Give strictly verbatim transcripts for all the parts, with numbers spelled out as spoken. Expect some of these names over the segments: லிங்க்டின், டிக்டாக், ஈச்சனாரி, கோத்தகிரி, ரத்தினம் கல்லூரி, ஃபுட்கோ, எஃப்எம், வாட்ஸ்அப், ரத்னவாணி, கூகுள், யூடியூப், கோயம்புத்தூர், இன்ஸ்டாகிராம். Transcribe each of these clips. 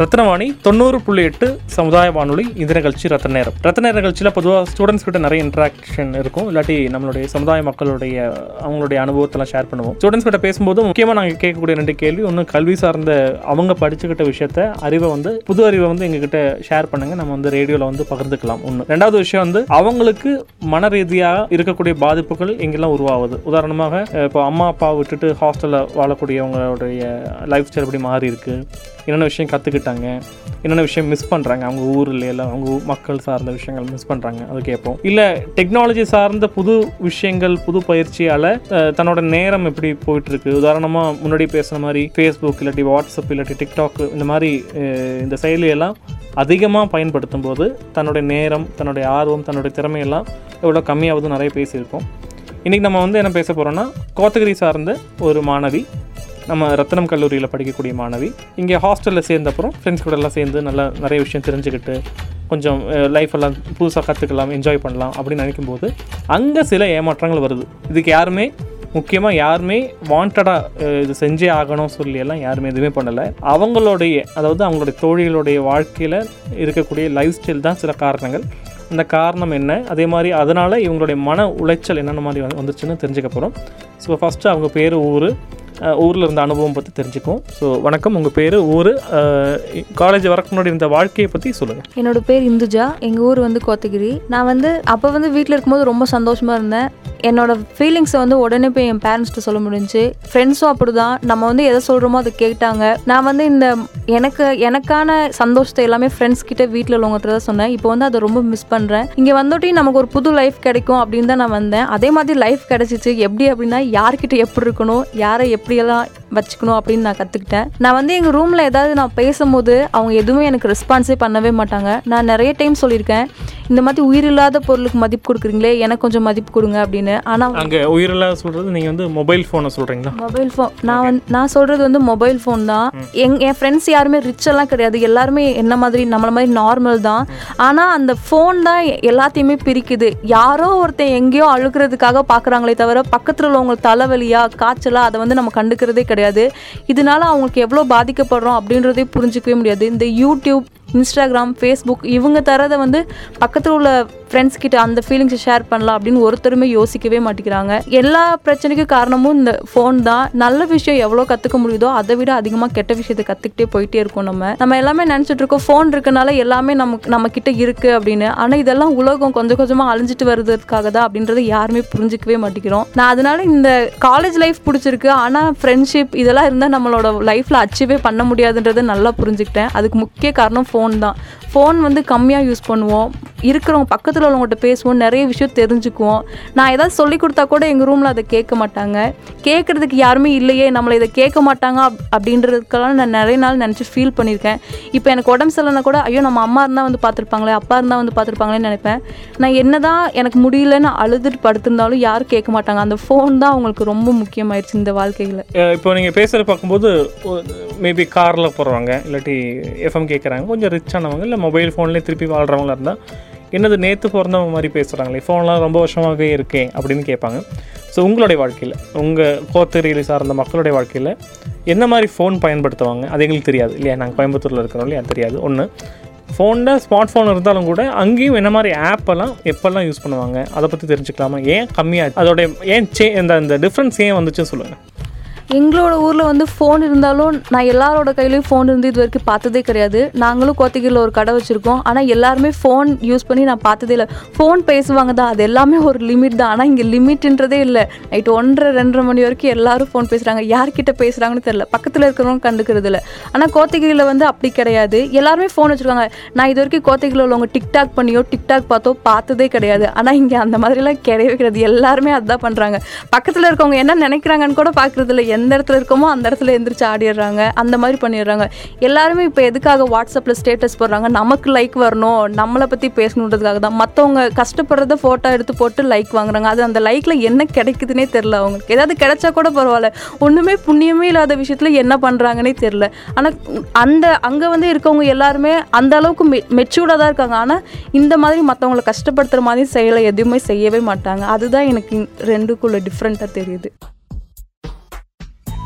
ரத்னவாணி தொண்ணூறு புள்ளி எட்டு சமுதாய வானொலி இந்த நிகழ்ச்சி ரத்ன நேரம். ரத்ன நேர நிகழ்ச்சியில் பொதுவாக ஸ்டூடெண்ட்ஸ் கிட்ட நிறைய இன்ட்ராக்ஷன் இருக்கும், இல்லாட்டி நம்மளுடைய சமுதாய மக்களுடைய அவங்களுடைய அனுபவத்தெல்லாம் ஷேர் பண்ணுவோம். ஸ்டூடெண்ட்ஸ் கிட்ட பேசும்போது முக்கியமாக நாங்கள் கேட்கக்கூடிய ரெண்டு கேள்வி. ஒன்று, கல்வி சார்ந்த அவங்க படிச்சுக்கிட்ட விஷயத்தை, அறிவை வந்து புது அறிவை வந்து எங்ககிட்ட ஷேர் பண்ணுங்க, நம்ம வந்து ரேடியோவில் வந்து பகிர்ந்துக்கலாம். ஒன்று. ரெண்டாவது விஷயம் வந்து அவங்களுக்கு மன ரீதியாக இருக்கக்கூடிய பாதிப்புகள் எங்கெல்லாம் உருவாகுது. உதாரணமாக இப்போ அம்மா அப்பா விட்டுட்டு ஹாஸ்டலில் வாழக்கூடியவங்களுடைய லைஃப் ஸ்டைல் எப்படி மாறி இருக்கு, என்னென்ன விஷயம் கற்றுக்கிட்டு என்னென்ன விஷயம் மிஸ் பண்றாங்க, அவங்க ஊரில் எல்லாம் அவங்க மக்கள் சார்ந்த விஷயங்கள் மிஸ் பண்றாங்க, அது கேட்போம். இல்ல டெக்னாலஜி சார்ந்த புது விஷயங்கள், புது பயிற்சியால தன்னோட நேரம் எப்படி போயிட்டு இருக்கு. உதாரணமா முன்னாடி பேசுற மாதிரி ஃபேஸ்புக் இல்லாட்டி வாட்ஸ்அப் இல்லாட்டி டிக்டாக் இந்த மாதிரி இந்த செயலியெல்லாம் அதிகமாக பயன்படுத்தும் போது தன்னுடைய நேரம், தன்னுடைய ஆர்வம், தன்னுடைய திறமையெல்லாம் எவ்வளோ கம்மியாவது நிறைய பேசியிருக்கோம். இன்னைக்கு நம்ம வந்து என்ன பேச போறோம்னா, கோத்தகிரி சார்ந்த ஒரு மாணவி, நம்ம ரத்தினம் கல்லூரியில் படிக்கக்கூடிய மாணவி, இங்கே ஹாஸ்டலில் சேர்ந்த அப்புறம் ஃப்ரெண்ட்ஸ் கூட எல்லாம் சேர்ந்து நல்லா நிறைய விஷயம் தெரிஞ்சுக்கிட்டு கொஞ்சம் லைஃப் எல்லாம் புதுசாக கற்றுக்கலாம், என்ஜாய் பண்ணலாம் அப்படின்னு நினைக்கும்போது அங்கே சில ஏமாற்றங்கள் வருது. இதுக்கு யாருமே முக்கியமாக யாருமே வாண்டடாக இது செஞ்சே ஆகணும் சொல்லி எல்லாம் யாருமே எதுவுமே பண்ணலை. அவங்களுடைய, அதாவது அவங்களுடைய தோழிகளுடைய வாழ்க்கையில் இருக்கக்கூடிய லைஃப் ஸ்டைல் தான் சில காரணங்கள். அந்த காரணம் என்ன, அதே மாதிரி அதனால் இவங்களுடைய மன உளைச்சல் என்னென்ன மாதிரி வந்துச்சுன்னு தெரிஞ்சுக்க போகிறோம். ஸோ ஃபஸ்ட்டு அவங்க பேர், ஊர், ஊரில் இருந்த அனுபவம் பற்றி தெரிஞ்சுக்கும். ஸோ வணக்கம், உங்கள் பேர், ஊர், காலேஜ் வரக்கு முன்னாடி இருந்த வாழ்க்கையை பற்றி சொல்லுங்கள். என்னோடய பேர் இந்துஜா, எங்கள் ஊர் வந்து கோத்தகிரி. நான் வந்து அப்போ வந்து வீட்டில் இருக்கும்போது ரொம்ப சந்தோஷமாக இருந்தேன். என்னோடய ஃபீலிங்ஸை வந்து உடனே போய் என் பேரண்ட்ஸ்கிட்ட சொல்ல முடிஞ்சு. ஃப்ரெண்ட்ஸும் அப்படி தான், நம்ம வந்து எதை சொல்கிறோமோ அதை கேட்டாங்க. நான் வந்து இந்த எனக்கு எனக்கான சந்தோஷத்தை எல்லாமே ஃப்ரெண்ட்ஸ்கிட்ட, வீட்டில் உள்ளவங்ககிட்ட தான் சொன்னேன். இப்போ வந்து அதை ரொம்ப மிஸ் பண்ணுறேன். இங்கே வந்துட்டு நமக்கு ஒரு புது லைஃப் கிடைக்கும் அப்படின்னு தான் நான் வந்தேன். அதே மாதிரி லைஃப் கிடைச்சிச்சு. எப்படி அப்படின்னா, யார்கிட்ட எப்படி இருக்கணும், யாரை எப்படியெல்லாம் வச்சுக்கணும் அப்படின்னு நான் கற்றுக்கிட்டேன். நான் வந்து எங்கள் ரூமில் ஏதாவது நான் பேசும்போது அவங்க எதுவுமே எனக்கு ரெஸ்பான்ஸே பண்ணவே மாட்டாங்க. நான் நிறைய டைம் சொல்லியிருக்கேன், இந்த மாதிரி உயிரில்லாத பொருளுக்கு மதிப்பு கொடுக்குறீங்களே, எனக்கு கொஞ்சம் மதிப்பு கொடுங்க அப்படின்னு. மொபைல் போன் தான் என் ஃப்ரெண்ட்ஸ் யாருமே ரிச் எல்லாம் கிடையாது, எல்லாருமே என்ன மாதிரி நம்மள மாதிரி நார்மல் தான். ஆனா அந்த போன் தான் எல்லாத்தையுமே பிரிக்குது. யாரோ ஒருத்தன் எங்கேயோ அழுக்கிறதுக்காக பாக்குறாங்களே தவிர பக்கத்துல உள்ளவங்க தலைவலியா காய்ச்சலா அதை வந்து நம்ம கண்டுக்கிறதே கிடையாது. இதனால அவங்களுக்கு எவ்வளவு பாதிக்கப்படுறோம் அப்படின்றதே புரிஞ்சுக்கவே முடியாது. இந்த யூடியூப், இன்ஸ்டாகிராம், ஃபேஸ்புக் இவங்க தரதை வந்து பக்கத்தில் உள்ள ஃப்ரெண்ட்ஸ் கிட்ட அந்த ஃபீலிங்ஸை ஷேர் பண்ணலாம் அப்படின்னு ஒருத்தருமே யோசிக்கவே மாட்டேங்கிறாங்க. எல்லா பிரச்சனைக்கும் காரணமும் இந்த ஃபோன் தான். நல்ல விஷயம் எவ்வளோ கற்றுக்க முடியுதோ அதை விட அதிகமாக கெட்ட விஷயத்தை கற்றுக்கிட்டே போயிட்டே இருக்கோம். நம்ம நம்ம எல்லாமே நினச்சிட்டு இருக்கோம் ஃபோன் இருக்கனால எல்லாமே நமக்கு நம்ம கிட்ட இருக்குது அப்படின்னு. ஆனால் இதெல்லாம் உலகம் கொஞ்சம் கொஞ்சமாக அழிஞ்சிட்டு வருதுக்காக தான் அப்படின்றத யாருமே புரிஞ்சிக்கவே மாட்டேங்கிறோம். நான் அதனால இந்த காலேஜ் லைஃப் பிடிச்சிருக்கு, ஆனால் ஃப்ரெண்ட்ஷிப் இதெல்லாம் இருந்தால் நம்மளோட லைஃப்பில் அச்சீவே பண்ண முடியாதுன்றதை நல்லா புரிஞ்சுக்கிட்டேன். அதுக்கு முக்கிய காரணம் ஃபோன் தான். ஃபோன் வந்து கம்மியாக யூஸ் பண்ணுவோம், இருக்கிறவங்க பக்கத்தில் உள்ளவங்ககிட்ட பேசுவோம், நிறைய விஷயம் தெரிஞ்சுக்குவோம். நான் ஏதாவது சொல்லி கொடுத்தா கூட எங்கள் ரூமில் அதை கேட்க மாட்டாங்க. கேட்குறதுக்கு யாருமே இல்லையே, நம்மளை இதை கேட்க மாட்டாங்க அப் அப்படின்றதுக்கெல்லாம் நான் நிறைய நாள் நினச்சி ஃபீல் பண்ணியிருக்கேன். இப்போ எனக்கு உடம்பு சரியில்லைனா கூட ஐயோ நம்ம அம்மா இருந்தால் வந்து பார்த்துருப்பாங்களே, அப்பா இருந்தால் வந்து பார்த்துருப்பாங்களேன்னு நினைப்பேன். நான் என்ன தான் எனக்கு முடியலன்னு அழுதுட்டு படுத்திருந்தாலும் யாரும் கேட்க மாட்டாங்க. அந்த ஃபோன் தான் அவங்களுக்கு ரொம்ப முக்கியமாயிடுச்சு இந்த வாழ்க்கையில். இப்போ நீங்கள் பேசுகிற பார்க்கும்போது மேபி காரில் போடுறவங்க இல்லாட்டி எஃப்எம் கேட்குறாங்க, கொஞ்சம் ரிச்சானவங்க இல்லை மொபைல் ஃபோன்லேயே திருப்பி வாழ்கிறவங்களா இருந்தால் என்னது நேற்று பிறந்தவங்க மாதிரி பேசுகிறாங்களே, ஃபோன்லாம் ரொம்ப வருஷமாகவே இருக்கேன் அப்படின்னு கேட்பாங்க. ஸோ உங்களுடைய வாழ்க்கையில், உங்கள் கோத்தகிரி சார்ந்த மக்களுடைய வாழ்க்கையில் என்ன மாதிரி ஃபோன் பயன்படுத்துவாங்க அது எங்களுக்கு தெரியாது இல்லையா, நாங்கள் கோயம்புத்தூரில் இருக்கிறோம் இல்லையா, தெரியாது. ஒன்று. ஃபோனில் ஸ்மார்ட் ஃபோன் இருந்தாலும் கூட அங்கேயும் என்ன மாதிரி ஆப்பெல்லாம் எப்பெல்லாம் யூஸ் பண்ணுவாங்க அதை பற்றி தெரிஞ்சுக்கலாமா? ஏன் கம்மியாக அதோடைய ஏன் சே இந்த டிஃப்ரென்ஸ் ஏன் வந்துச்சுன்னு சொல்லுங்கள். எங்களோட ஊரில் வந்து ஃபோன் இருந்தாலும் நான் எல்லாரோட கையிலையும் ஃபோன் இருந்து இது வரைக்கும் பார்த்ததே கிடையாது. நாங்களும் கோத்தகிரியில் ஒரு கடை வச்சுருக்கோம், ஆனால் எல்லாருமே ஃபோன் யூஸ் பண்ணி நான் பார்த்ததே இல்லை. ஃபோன் பேசுவாங்க தான், அது எல்லாமே ஒரு லிமிட் தான், ஆனால் இங்கே லிமிட்ன்றதே இல்லை. நைட்டு ஒன்றரை ரெண்டரை மணி வரைக்கும் எல்லோரும் ஃபோன் பேசுகிறாங்க, யார்கிட்ட பேசுகிறாங்கன்னு தெரில, பக்கத்தில் இருக்கிறவங்க கண்டுக்கிறது இல்லை. ஆனால் கோத்தகிரியில் வந்து அப்படி கிடையாது, எல்லாருமே ஃபோன் வச்சுருக்காங்க. நான் இது வரைக்கும் கோத்தகிரியில் உள்ளவங்க டிக்டாக் பண்ணியோ டிக்டாக் பார்த்தோ பார்த்ததே கிடையாது, ஆனால் இங்கே அந்த மாதிரிலாம் கிடையவே கிடையாது. எல்லாருமே அதுதான் பண்ணுறாங்க, பக்கத்தில் இருக்கவங்க என்ன நினைக்கிறாங்கன்னு கூட பார்க்குறது இல்லை, எந்த இடத்துல இருக்கோமோ அந்த இடத்துல எழுந்திரிச்சு ஆடிடுறாங்க, அந்த மாதிரி பண்ணிடுறாங்க. எல்லாருமே இப்போ எதுக்காக வாட்ஸ்அப்பில் ஸ்டேட்டஸ் போடுறாங்க? நமக்கு லைக் வரணும், நம்மளை பற்றி பேசணுன்றதுக்காக தான். மற்றவங்க கஷ்டப்படுறத ஃபோட்டோ எடுத்து போட்டு லைக் வாங்குறாங்க, அது அந்த லைக்கில் என்ன கிடைக்குதுன்னே தெரில. அவங்களுக்கு ஏதாவது கிடைச்சா கூட பரவாயில்ல, ஒன்றுமே புண்ணியமே இல்லாத விஷயத்தில் என்ன பண்ணுறாங்கன்னே தெரில. ஆனால் அந்த அங்கே வந்து இருக்கவங்க எல்லாருமே அந்த அளவுக்கு மெ மெச்சூர்டாக தான் இருக்காங்க, ஆனால் இந்த மாதிரி மற்றவங்களை கஷ்டப்படுத்துகிற மாதிரி செயலை எதுவுமே செய்யவே மாட்டாங்க. அதுதான் எனக்கு ரெண்டுக்குள்ள டிஃப்ரெண்ட்டாக தெரியுது.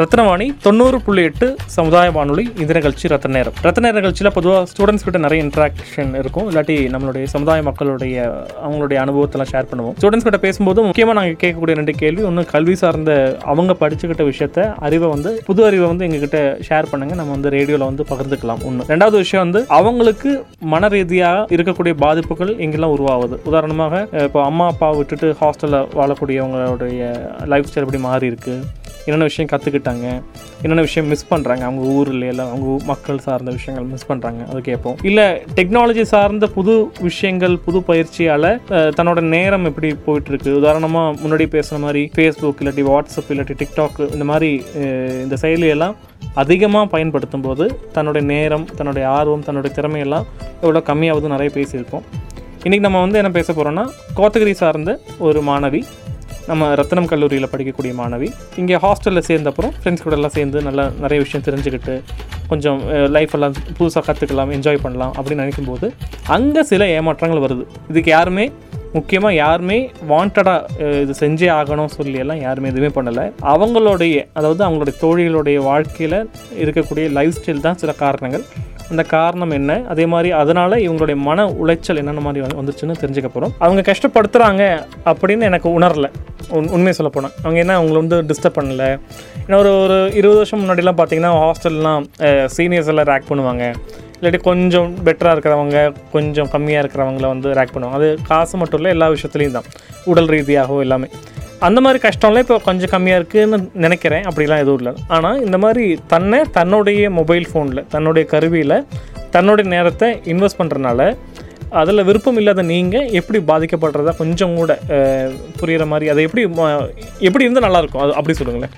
ரத்னவாணி தொண்ணூறு புள்ளி எட்டு சமுதாய வானொலி இது நிகழ்ச்சி ரத்ன நேரம். ரத்ன நேர நிகழ்ச்சியில் பொதுவாக ஸ்டூடெண்ட்ஸ் கிட்ட நிறைய இன்ட்ராக்ஷன் இருக்கும், இல்லாட்டி நம்மளுடைய சமுதாய மக்களுடைய அவங்களுடைய அனுபவத்தெல்லாம் ஷேர் பண்ணுவோம். ஸ்டூடெண்ட்ஸ் கிட்ட பேசும்போது முக்கியமாக நாங்கள் கேட்கக்கூடிய ரெண்டு கேள்வி. ஒன்று, கல்வி சார்ந்த அவங்க படிச்சுக்கிட்ட விஷயத்த அறிவை வந்து புது அறிவை வந்து எங்ககிட்ட ஷேர் பண்ணுங்க, நம்ம வந்து ரேடியோவில் வந்து பகிர்ந்துக்கலாம் ஒன்று. ரெண்டாவது விஷயம் வந்து அவங்களுக்கு மன ரீதியாக இருக்கக்கூடிய பாதிப்புகள் எங்கெல்லாம் உருவாகுது. உதாரணமாக இப்போ அம்மா அப்பா விட்டுட்டு ஹாஸ்டலில் வாழக்கூடியவங்களுடைய லைஃப் ஸ்டைல் எப்படி மாறி இருக்கு, என்னென்ன விஷயம் கற்றுக்கிட்டாங்க, என்னென்ன விஷயம் மிஸ் பண்ணுறாங்க, அவங்க ஊரில் எல்லாம் அவங்க மக்கள் சார்ந்த விஷயங்கள் மிஸ் பண்ணுறாங்க, அது கேட்போம். இல்லை டெக்னாலஜி சார்ந்த புது விஷயங்கள் புது பயிற்சியால் தன்னோட நேரம் எப்படி போயிட்டுருக்கு. உதாரணமாக முன்னாடி பேசுகிற மாதிரி ஃபேஸ்புக் இல்லாட்டி வாட்ஸ்அப் இல்லாட்டி டிக்டாக் இந்த மாதிரி இந்த செயலியெல்லாம் அதிகமாக பயன்படுத்தும் போது தன்னுடைய நேரம் தன்னுடைய ஆர்வம் தன்னுடைய திறமையெல்லாம் எவ்வளோ கம்மியாவது நிறைய பேசியிருப்போம். இன்றைக்கி நம்ம வந்து என்ன பேச போகிறோன்னா, கோத்தகிரி சார்ந்த ஒரு மாணவி, நம்ம ரத்தினம் கல்லூரியில் படிக்கக்கூடிய மாணவி, இங்கே ஹாஸ்டலில் சேர்ந்த அப்புறம் ஃப்ரெண்ட்ஸ் கூட எல்லாம் சேர்ந்து நல்லா நிறைய விஷயம் தெரிஞ்சுக்கிட்டு கொஞ்சம் லைஃப்பெல்லாம் புதுசாக கற்றுக்கலாம் என்ஜாய் பண்ணலாம் அப்படின்னு நினைக்கும்போது அங்கே சில ஏமாற்றங்கள் வருது. இதுக்கு யாருமே முக்கியமாக யாருமே வாண்டடாக இது செஞ்சே ஆகணும் சொல்லியெல்லாம் யாருமே எதுவுமே பண்ணலை. அவங்களுடைய அதாவது அவங்களுடைய தோழிகளுடைய வாழ்க்கையில் இருக்கக்கூடிய லைஃப் ஸ்டைல் தான் சில காரணங்கள். அந்த காரணம் என்ன, அதே மாதிரி அதனால் இவங்களுடைய மன உளைச்சல் என்னென்ன மாதிரி வந்துச்சுன்னு தெரிஞ்சுக்க போகிறோம். அவங்க கஷ்டப்படுத்துகிறாங்க அப்படின்னு எனக்கு உணரலை உண் உண்மையை சொல்ல போனால். அவங்க என்ன அவங்கள வந்து டிஸ்டர்ப் பண்ணலை. ஏன்னா ஒரு ஒரு இருபது வருஷம் முன்னாடிலாம் பார்த்திங்கன்னா ஹாஸ்டல்லாம் சீனியர்ஸ் எல்லாம் ரேக் பண்ணுவாங்க, இல்லாட்டி கொஞ்சம் பெட்டராக இருக்கிறவங்க கொஞ்சம் கம்மியாக இருக்கிறவங்கள வந்து ரேக் பண்ணுவாங்க. அது காசு மட்டும் இல்லை, எல்லா விஷயத்துலையும் தான், உடல் ரீதியாகவும் எல்லாமே. அந்த மாதிரி கஷ்டம்லாம் இப்போ கொஞ்சம் கம்மியாக இருக்குதுன்னு நினைக்கிறேன், அப்படிலாம் எதுவும் இல்லை. ஆனால் இந்த மாதிரி தன்னை தன்னுடைய மொபைல் ஃபோனில் தன்னுடைய கருவியில் தன்னுடைய நேரத்தை இன்வெஸ்ட் பண்ணுறதுனால அதில் விருப்பம் இல்லாத நீங்கள் எப்படி பாதிக்கப்படுறதா கொஞ்சம் கூட புரிகிற மாதிரி அதை எப்படி எப்படி இருந்தால் நல்லாயிருக்கும் அது அப்படி சொல்லுங்களேன்.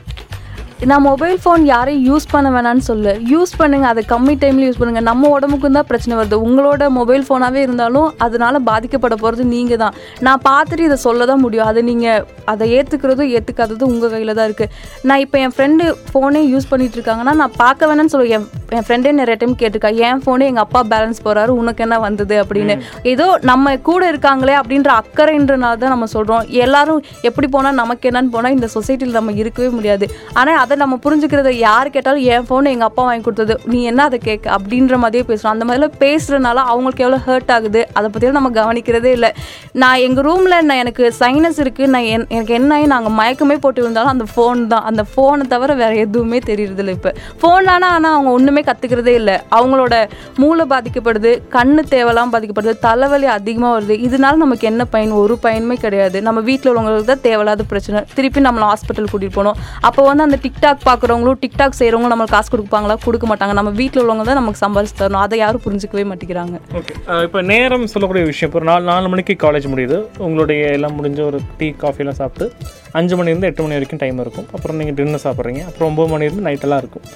நான் மொபைல் ஃபோன் யாரையும் யூஸ் பண்ண வேணான்னு சொல்ல, யூஸ் பண்ணுங்கள், அதை கம்மி டைமில் யூஸ் பண்ணுங்கள். நம்ம உடம்புக்கும் தான் பிரச்சனை வருது, உங்களோட மொபைல் ஃபோனாகவே இருந்தாலும் அதனால் பாதிக்கப்பட போகிறது நீங்கள் தான். நான் பார்த்துட்டு இதை சொல்ல தான் முடியும், அதை நீங்கள் அதை ஏற்றுக்கிறதும் ஏற்றுக்காததும் உங்கள் கையில் தான் இருக்குது. நான் இப்போ என் ஃப்ரெண்டு ஃபோனே யூஸ் பண்ணிகிட்டு இருக்காங்கன்னா நான் பார்க்க வேணான்னு சொல்லுவேன். என் என் ஃப்ரெண்டே நிறைய டைம் கேட்டிருக்கா, என் ஃபோனே எங்கள் அப்பா பேலன்ஸ் போகிறாரு உனக்கு என்ன வந்தது அப்படின்னு. ஏதோ நம்ம கூட இருக்காங்களே அப்படின்ற அக்கறைன்றனால தான் நம்ம சொல்கிறோம். எல்லோரும் எப்படி போனால் நமக்கு என்னன்னு போனால் இந்த சொசைட்டியில் நம்ம இருக்கவே முடியாது. ஆனால் அதை நம்ம புரிஞ்சுக்கிறத யார் கேட்டாலும் என் ஃபோனை எங்கள் அப்பா வாங்கி கொடுத்தது நீ என்ன அதை கேட்க அப்படின்ற மாதிரியே பேசுகிறோம். அந்த மாதிரிலாம் பேசுகிறனால அவங்களுக்கு எவ்வளோ ஹர்ட் ஆகுது அதை பற்றியெல்லாம் நம்ம கவனிக்கிறதே இல்லை. நான் எங்கள் ரூமில் நான் எனக்கு சைனஸ் இருக்குது, நான் என் எனக்கு என்ன ஆகி நாங்கள் மயக்கமே போட்டு இருந்தாலும் அந்த ஃபோன் தான், அந்த ஃபோனை தவிர வேறு எதுவுமே தெரியுறதில்ல இப்போ ஃபோன்லானா. ஆனால் அவங்க ஒன்றுமே கற்றுக்கிறதே இல்லை, அவங்களோட மூளை பாதிக்கப்படுது, கண்ணு தேவலாம் பாதிக்கப்படுது, தலைவலி அதிகமாக வருது. இதனால நமக்கு என்ன பயன்? ஒரு பயனுமே கிடையாது. நம்ம வீட்டில் உள்ளவங்களுக்கு தான் தேவையில்லாத பிரச்சனை, திருப்பி நம்மளை ஹாஸ்பிட்டல் கூட்டிகிட்டு போனோம். அப்போ வந்து அந்த டிக்டாக் பார்க்குறவங்களும் டிக்டாக் செய்கிறவங்களும் நம்மளுக்கு காசு கொடுப்பாங்களா? கொடுக்க மாட்டாங்க. நம்ம வீட்டில் உள்ளவங்க தான் நமக்கு சம்பாதிச்சு தரணும், அதை யாரும் புரிஞ்சுக்கவே மாட்டேங்கிறாங்க. ஓகே, இப்போ நேரம் சொல்லக்கூடிய விஷயம், இப்போ நாலு நாலு மணிக்கு காலேஜ் முடியுது, உங்களுடைய எல்லாம் முடிஞ்ச ஒரு டீ காஃபிலாம் சாப்பிட்டு அஞ்சு மணிலேருந்து எட்டு மணி வரைக்கும் டைம் இருக்கும். அப்புறம் நீங்கள் டின்னர் சாப்பிட்றீங்க, அப்புறம் ஒம்பது மணிலேருந்து நைட்டெல்லாம் இருக்கும்.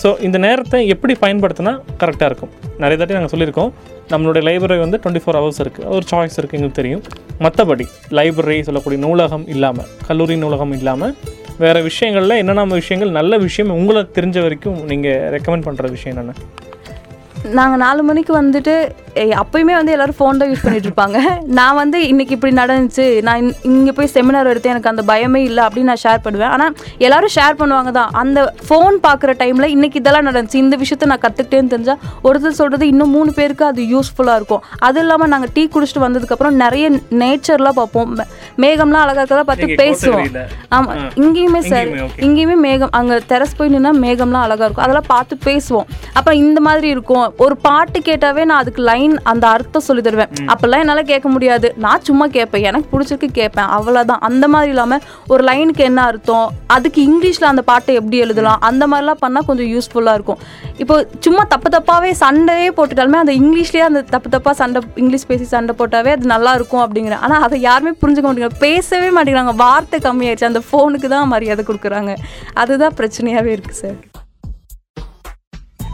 ஸோ இந்த நேரத்தை எப்படி பயன்படுத்தினா கரெக்டாக இருக்கும்? நிறைய தாட்டி நாங்கள் சொல்லியிருக்கோம், நம்மளுடைய லைப்ரரி வந்து டுவெண்ட்டி ஃபோர் ஹவர்ஸ் இருக்குது, ஒரு சாய்ஸ் இருக்குது எங்களுக்கு தெரியும். மற்றபடி லைப்ரரி சொல்லக்கூடிய நூலகம் இல்லாமல் கல்லூரி நூலகம் இல்லாமல் வேறு விஷயங்களில் என்னென்ன விஷயங்கள் நல்ல விஷயம் உங்களுக்கு தெரிஞ்ச வரைக்கும் நீங்கள் ரெக்கமெண்ட் பண்ணுற விஷயம் என்னென்ன? நாங்கள் நாலு மணிக்கு வந்துட்டு அப்போயுமே வந்து எல்லோரும் ஃபோன் தான் யூஸ் பண்ணிகிட்டு இருப்பாங்க. நான் வந்து இன்றைக்கி இப்படி நடந்துச்சு, நான் இன் இங்கே போய் செமினார் எடுத்தேன், எனக்கு அந்த பயமே இல்லை அப்படின்னு நான் ஷேர் பண்ணுவேன். ஆனால் எல்லோரும் ஷேர் பண்ணுவாங்க தான். அந்த ஃபோன் பார்க்குற டைமில் இன்றைக்கி இதெல்லாம் நடந்துச்சு, இந்த விஷயத்த நான் கற்றுக்கிட்டேன்னு தெரிஞ்சால் ஒருத்தர் சொல்கிறது இன்னும் மூணு பேருக்கு அது யூஸ்ஃபுல்லாக இருக்கும். அது இல்லாமல் நாங்கள் டீ குடிச்சிட்டு வந்ததுக்கப்புறம் நிறைய நேச்சர்லாம் பார்ப்போம், மேகம்லாம் அழகாக இருக்கதான் பார்த்து பேசுவோம். ஆமாம், இங்கேயுமே சார் இங்கேயுமே மேகம், அங்கே டெரஸ் போய் நின்னா மேகம்லாம் அழகாக இருக்கும், அதெல்லாம் பார்த்து பேசுவோம். அப்புறம் இந்த மாதிரி இருக்கும். ஒரு பாட்டு கேட்டாவே நான் அதுக்கு லைன் அந்த அர்த்தம் சொல்லி தருவேன். அப்பெல்லாம் என்னால் கேட்க முடியாது, நான் சும்மா கேட்பேன், எனக்கு பிடிச்சிருக்கு கேட்பேன், அவ்வளோதான். அந்த மாதிரி இல்லாமல் ஒரு லைனுக்கு என்ன அர்த்தம், அதுக்கு இங்கிலீஷில் அந்த பாட்டை எப்படி எழுதலாம், அந்த மாதிரிலாம் பண்ணால் கொஞ்சம் யூஸ்ஃபுல்லாக இருக்கும். இப்போ சும்மா தப்பு தப்பாகவே சண்டையே போட்டுட்டாலுமே அந்த இங்கிலீஷ்லேயே அந்த தப்பு தப்பாக சண்டை இங்கிலீஷ் பேசி சண்டை போட்டாவே அது நல்லாயிருக்கும் அப்படிங்கிற. ஆனால் அதை யாருமே புரிஞ்சுக்க மாட்டேங்கிறாங்க, பேசவே மாட்டேங்கிறாங்க, வார்த்தை கம்மியாயிடுச்சு, அந்த ஃபோனுக்கு தான் மரியாதை கொடுக்குறாங்க. அதுதான் பிரச்சனையாகவே இருக்குது சார்.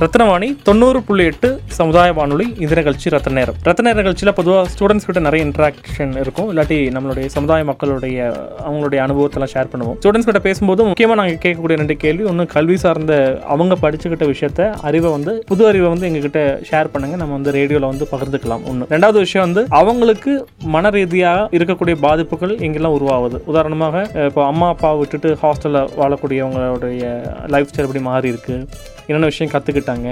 ரத்னவாணி தொண்ணூறு புள்ளி எட்டு சமுதாய வானொலி இது நிகழ்ச்சி ரத்ன நேரம். ரத்ன நேர நிகழ்ச்சியில் பொதுவாக ஸ்டூடெண்ட்ஸ் கிட்ட நிறைய இன்ட்ராக்ஷன் இருக்கும், இல்லாட்டி நம்மளுடைய சமுதாய மக்களுடைய அவங்களுடைய அனுபவத்தெல்லாம் ஷேர் பண்ணுவோம். ஸ்டூடெண்ட்ஸ் கிட்ட பேசும்போது முக்கியமாக நாங்கள் கேட்கக்கூடிய ரெண்டு கேள்வி. ஒன்று, கல்வி சார்ந்த அவங்க படிச்சுக்கிட்ட விஷயத்த அறிவை வந்து புது அறிவை வந்து எங்ககிட்ட ஷேர் பண்ணுங்க, நம்ம வந்து ரேடியோவில் வந்து பகிர்ந்துக்கலாம். ஒன்று. ரெண்டாவது விஷயம் வந்து அவங்களுக்கு மன ரீதியாக இருக்கக்கூடிய பாதிப்புகள் எங்கெல்லாம் உருவாகுது. உதாரணமாக இப்போ அம்மா அப்பா விட்டுட்டு ஹாஸ்டலில் வாழக்கூடியவங்களுடைய லைஃப் ஸ்டைல் எப்படி மாறி இருக்கு, என்னென்ன விஷயம் கற்றுக்கிட்டாங்க,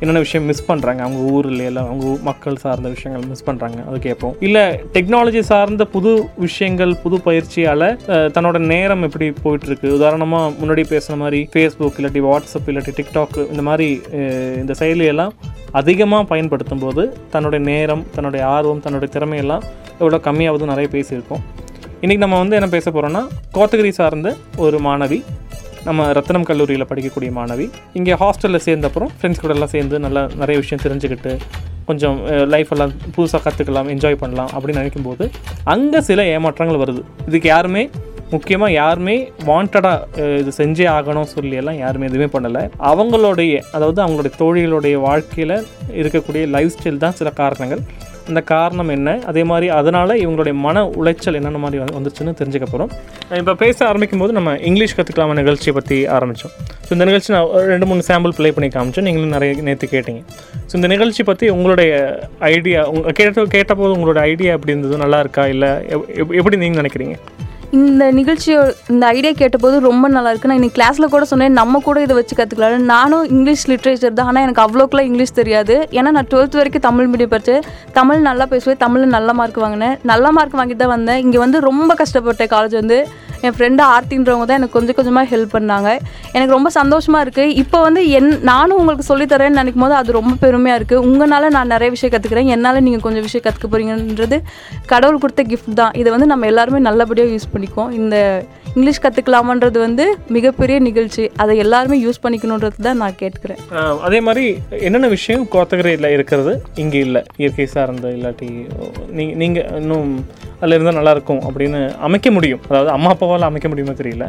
என்னென்ன விஷயம் மிஸ் பண்ணுறாங்க, அவங்க ஊரில் எல்லாம் அவங்க மக்கள் சார்ந்த விஷயங்கள் மிஸ் பண்ணுறாங்க, அது கேட்போம். இல்லை டெக்னாலஜி சார்ந்த புது விஷயங்கள் புது பயிற்சியால் தன்னோட நேரம் எப்படி போயிட்டுருக்கு. உதாரணமாக முன்னாடி பேசுகிற மாதிரி ஃபேஸ்புக் இல்லாட்டி வாட்ஸ்அப் இல்லாட்டி டிக்டாக் இந்த மாதிரி இந்த செயலியெல்லாம் அதிகமாக பயன்படுத்தும் போது தன்னுடைய நேரம் தன்னுடைய ஆர்வம் தன்னுடைய திறமையெல்லாம் எவ்வளோ கம்மியாவது நிறைய பேசியிருக்கோம். இன்றைக்கி நம்ம வந்து என்ன பேச போகிறோன்னா, கோத்தகிரி சார்ந்த ஒரு மாணவி, நம்ம ரத்தினம் கல்லூரியில் படிக்கக்கூடிய மாணவி, இங்கே ஹாஸ்டலில் சேர்ந்தப்புறம் ஃப்ரெண்ட்ஸ் கூட எல்லாம் சேர்ந்து நல்லா நிறைய விஷயம் தெரிஞ்சுக்கிட்டு கொஞ்சம் லைஃப் எல்லாம் புதுசாக கற்றுக்கலாம் என்ஜாய் பண்ணலாம் அப்படின்னு நினைக்கும்போது அங்கே சில ஏமாற்றங்கள் வருது. இதுக்கு யாருமே முக்கியமாக யாருமே வாண்டடாக இது செஞ்சே ஆகணும் சொல்லி எல்லாம் யாருமே எதுவுமே பண்ணலை. அவங்களுடைய அதாவது அவங்களுடைய தோழிகளுடைய வாழ்க்கையில் இருக்கக்கூடிய லைஃப் ஸ்டைல் தான் சில காரணங்கள். அந்த காரணம் என்ன, அதே மாதிரி அதனால் இவங்களுடைய மன உளைச்சல் என்னென்ன மாதிரி வந்துச்சுன்னு தெரிஞ்சுக்க போகிறோம். இப்போ பேச ஆரம்பிக்கும் போது நம்ம இங்கிலீஷ் கற்றுக்கலாம நிகழ்ச்சியை பற்றி ஆரம்பித்தோம். ஸோ இந்த நிகழ்ச்சி நான் ரெண்டு மூணு சாம்பிள் ப்ளே பண்ணி காமிச்சோம், நீங்களும் நிறைய நேற்று கேட்டீங்க. ஸோ இந்த நிகழ்ச்சி பற்றி உங்களுடைய ஐடியா உங்கள் கேட்ட கேட்டபோது உங்களோட ஐடியா எப்படி இருந்தது, நல்லா இருக்கா, இல்லை எப்படி நீங்கள் நினைக்கிறீங்க? இந்த நிகழ்ச்சியோ இந்த ஐடியா கேட்டபோது ரொம்ப நல்லா இருக்குது. நான் இன்னைக்கு கிளாஸில் கூட சொன்னேன், நம்ம கூட இதை வச்சு கற்றுக்கலாம். நானும் இங்கிலீஷ் லிட்ரேச்சர் தான், ஆனால் எனக்கு அவ்வளோக்குலாம் இங்கிலீஷ் தெரியாது. ஏன்னா நான் டுவெல்த் வரைக்கும் தமிழ் மீடியம் படித்தேன், தமிழ் நல்லா பேசுவேன், தமிழில் நல்ல மார்க் வாங்கினேன், நல்ல மார்க் வாங்கிட்டு தான் வந்தேன். இங்கே வந்து ரொம்ப கஷ்டப்பட்டேன். காலேஜ் வந்து என் ஃப்ரெண்டு ஆர்த்தின்றவங்க தான் எனக்கு கொஞ்சம் கொஞ்சமாக ஹெல்ப் பண்ணாங்க. எனக்கு ரொம்ப சந்தோஷமாக இருக்குது. இப்போ வந்து என் நானும் உங்களுக்கு சொல்லித்தரேன்னு நினைக்கும் போது அது ரொம்ப பெருமையாக இருக்குது. உங்களால் நான் நிறைய விஷயம் கற்றுக்கிறேன், என்னால் நீங்கள் கொஞ்சம் விஷயம் கற்றுக்க போகிறீங்கன்றது கடவுள் கொடுத்த கிஃப்ட் தான். இதை வந்து நம்ம எல்லாருமே நல்லபடியாக யூஸ் பண்ணிக்குவோம். இந்த இங்கிலீஷ் கற்றுக்கலாமன்றது வந்து மிகப்பெரிய நிகழ்ச்சி, அதை எல்லாருமே யூஸ் பண்ணிக்கணுன்றது தான் நான் கேட்குறேன். அதே மாதிரி என்னென்ன விஷயம் கோத்தகிரியில் இருக்கிறது இங்கே இல்லை, இயற்கை சார்ந்த இல்லாட்டி நீங்கள் நீங்கள் இன்னும் அதில் இருந்தால் நல்லாயிருக்கும் அப்படின்னு அமைக்க முடியும், அதாவது அம்மா அப்பாவால் அமைக்க முடியுமா தெரியல,